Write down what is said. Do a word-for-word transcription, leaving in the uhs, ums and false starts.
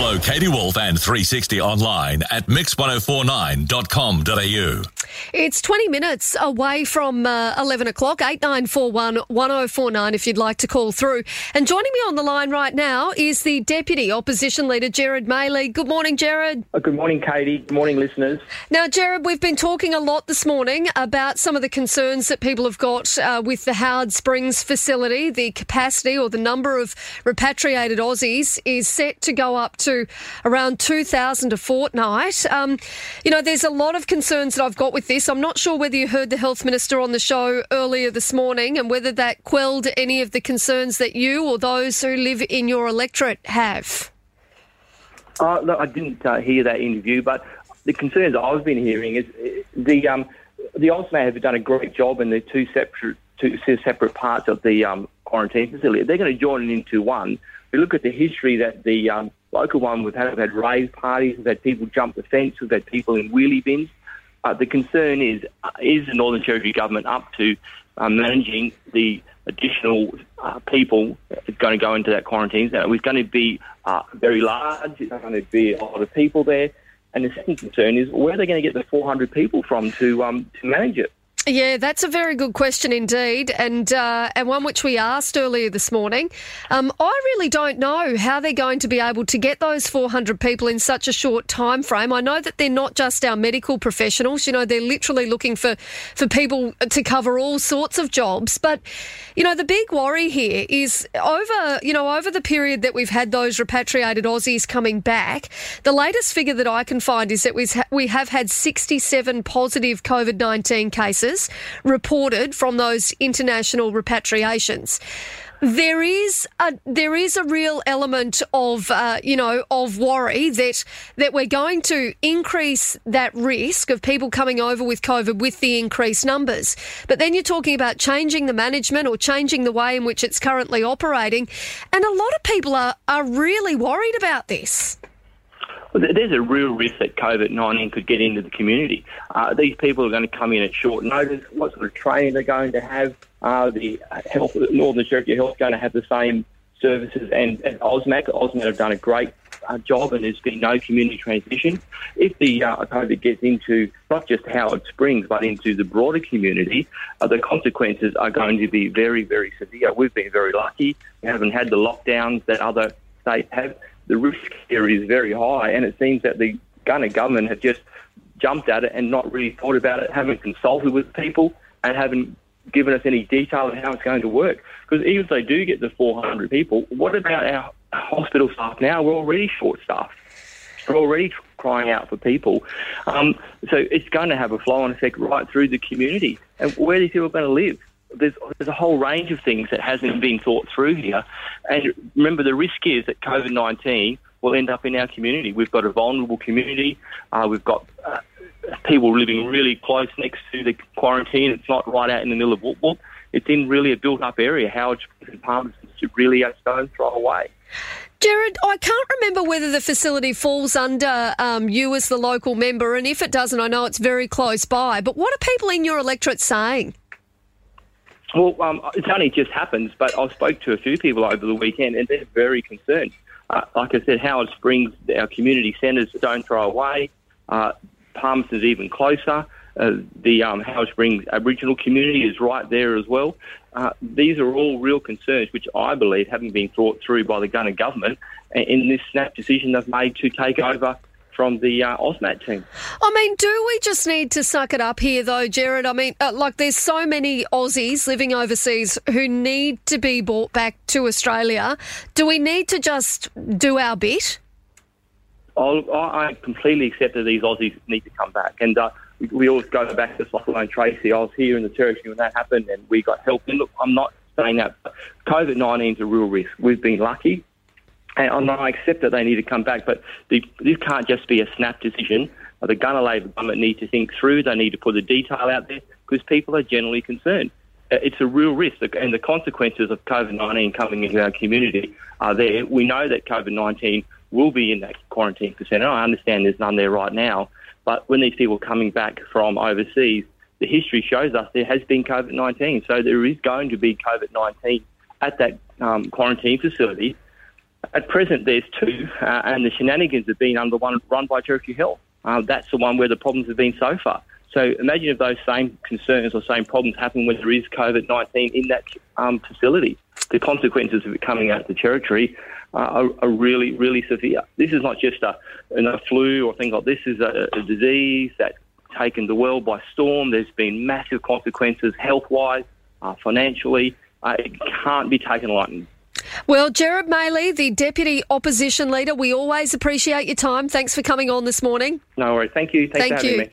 Follow Katie Wolf and three sixty online at mix ten forty-nine dot com dot a u. It's twenty minutes away from uh, eleven o'clock, eight nine four one, one oh four nine if you'd like to call through. And joining me on the line right now is the Deputy Opposition Leader, Jarrod Mayley. Good morning, Jarrod. Oh, good morning, Katie. Good morning, listeners. Now, Jarrod, we've been talking a lot this morning about some of the concerns that people have got uh, with the Howard Springs facility. The capacity or the number of repatriated Aussies is set to go up to around two thousand a fortnight. Um, you know, there's a lot of concerns that I've got with this. I'm not sure whether you heard the Health Minister on the show earlier this morning and whether that quelled any of the concerns that you or those who live in your electorate have. Uh, no, I didn't uh, hear that interview, but the concerns I've been hearing is the um, the Osmat have done a great job in the two separate two separate parts of the um, quarantine facility. They're going to join it into one. We look at the history that the um, local one we've had, we've had rave parties, we've had people jump the fence, we've had people in wheelie bins. Uh, the concern is, uh, is the Northern Territory Government up to uh, managing the additional uh, people that's going to go into that quarantine zone? It's going to be uh, very large, it's going to be a lot of people there. And the second concern is, where are they going to get the four hundred people from to um, to manage it? Yeah, that's a very good question indeed, and uh, and one which we asked earlier this morning. Um, I really don't know how they're going to be able to get those four hundred people in such a short time frame. I know that they're not just our medical professionals. You know, they're literally looking for, for people to cover all sorts of jobs. But, you know, the big worry here is over, you know, over the period that we've had those repatriated Aussies coming back, the latest figure that I can find is that we have had sixty-seven positive COVID nineteen cases reported from those international repatriations. There is a there is a real element of uh, you know of worry that that we're going to increase that risk of people coming over with COVID with the increased numbers. But then you're talking about changing the management or changing the way in which it's currently operating, and a lot of people are are really worried about this. Well, there's a real risk that COVID nineteen could get into the community. Uh, these people are going to come in at short notice. What sort of training they're going to have? Uh, the health, Northern Territory Health going to have the same services and, and OSMAC. OSMAC have done a great uh, job and there's been no community transmission. If the uh, COVID gets into not just Howard Springs but into the broader community, uh, the consequences are going to be very, very severe. We've been very lucky. We haven't had the lockdowns that other states have. The risk here is very high, and it seems that the Gunner government have just jumped at it and not really thought about it, haven't consulted with people and haven't given us any detail on how it's going to work. Because even if they do get the four hundred people, what about our hospital staff now? We're already short-staffed. We're already crying out for people. Um, so it's going to have a flow-on effect right through the community. And where these people are going to live? There's, there's a whole range of things that hasn't been thought through here. And remember, the risk is that COVID nineteen will end up in our community. We've got a vulnerable community. Uh, we've got uh, people living really close next to the quarantine. It's not right out in the middle of Woot Woot. It's in really a built-up area. Howard Springs and Palmerston should really a stone throw away. Jarrod, I can't remember whether the facility falls under um, you as the local member, and if it doesn't, I know it's very close by. But what are people in your electorate saying? Well, um, it only just happens, but I spoke to a few people over the weekend and they're very concerned. Uh, like I said, Howard Springs, our community centres, don't throw away. Uh, Palmerston's even closer. Uh, the um, Howard Springs Aboriginal community is right there as well. Uh, these are all real concerns which I believe haven't been thought through by the Gunner government in this snap decision they've made to take over from the uh, Ausmat team. I mean, do we just need to suck it up here, though, Jarrod? I mean, uh, like, there's so many Aussies living overseas who need to be brought back to Australia. Do we need to just do our bit? I'll, I completely accept that these Aussies need to come back. And uh, we, we always go back to Cyclone Tracy. I was here in the Territory when that happened and we got help. And look, I'm not saying that, but COVID nineteen is a real risk. We've been lucky. And I accept that they need to come back, but the, this can't just be a snap decision. The Gunner Labor government need to think through. They need to put the detail out there because people are generally concerned. It's a real risk, and the consequences of COVID nineteen coming into our community are there. We know that COVID nineteen will be in that quarantine percent. I understand there's none there right now, but when these people are coming back from overseas, the history shows us there has been COVID nineteen. So there is going to be COVID nineteen at that um, quarantine facility. At present, there's two, uh, and the shenanigans have been under one run by Jericho Hill. Um, that's the one where the problems have been so far. So imagine if those same concerns or same problems happen when there is COVID nineteen in that um, facility. The consequences of it coming out of the territory uh, are, are really, really severe. This is not just a, you know, flu or things like this. This is a, a disease that's taken the world by storm. There's been massive consequences health-wise, uh, financially. Uh, it can't be taken lightly. Well, Jarrod Mayley, the Deputy Opposition Leader, we always appreciate your time. Thanks for coming on this morning. No worries. Thank you. Thanks Thank for having you. me.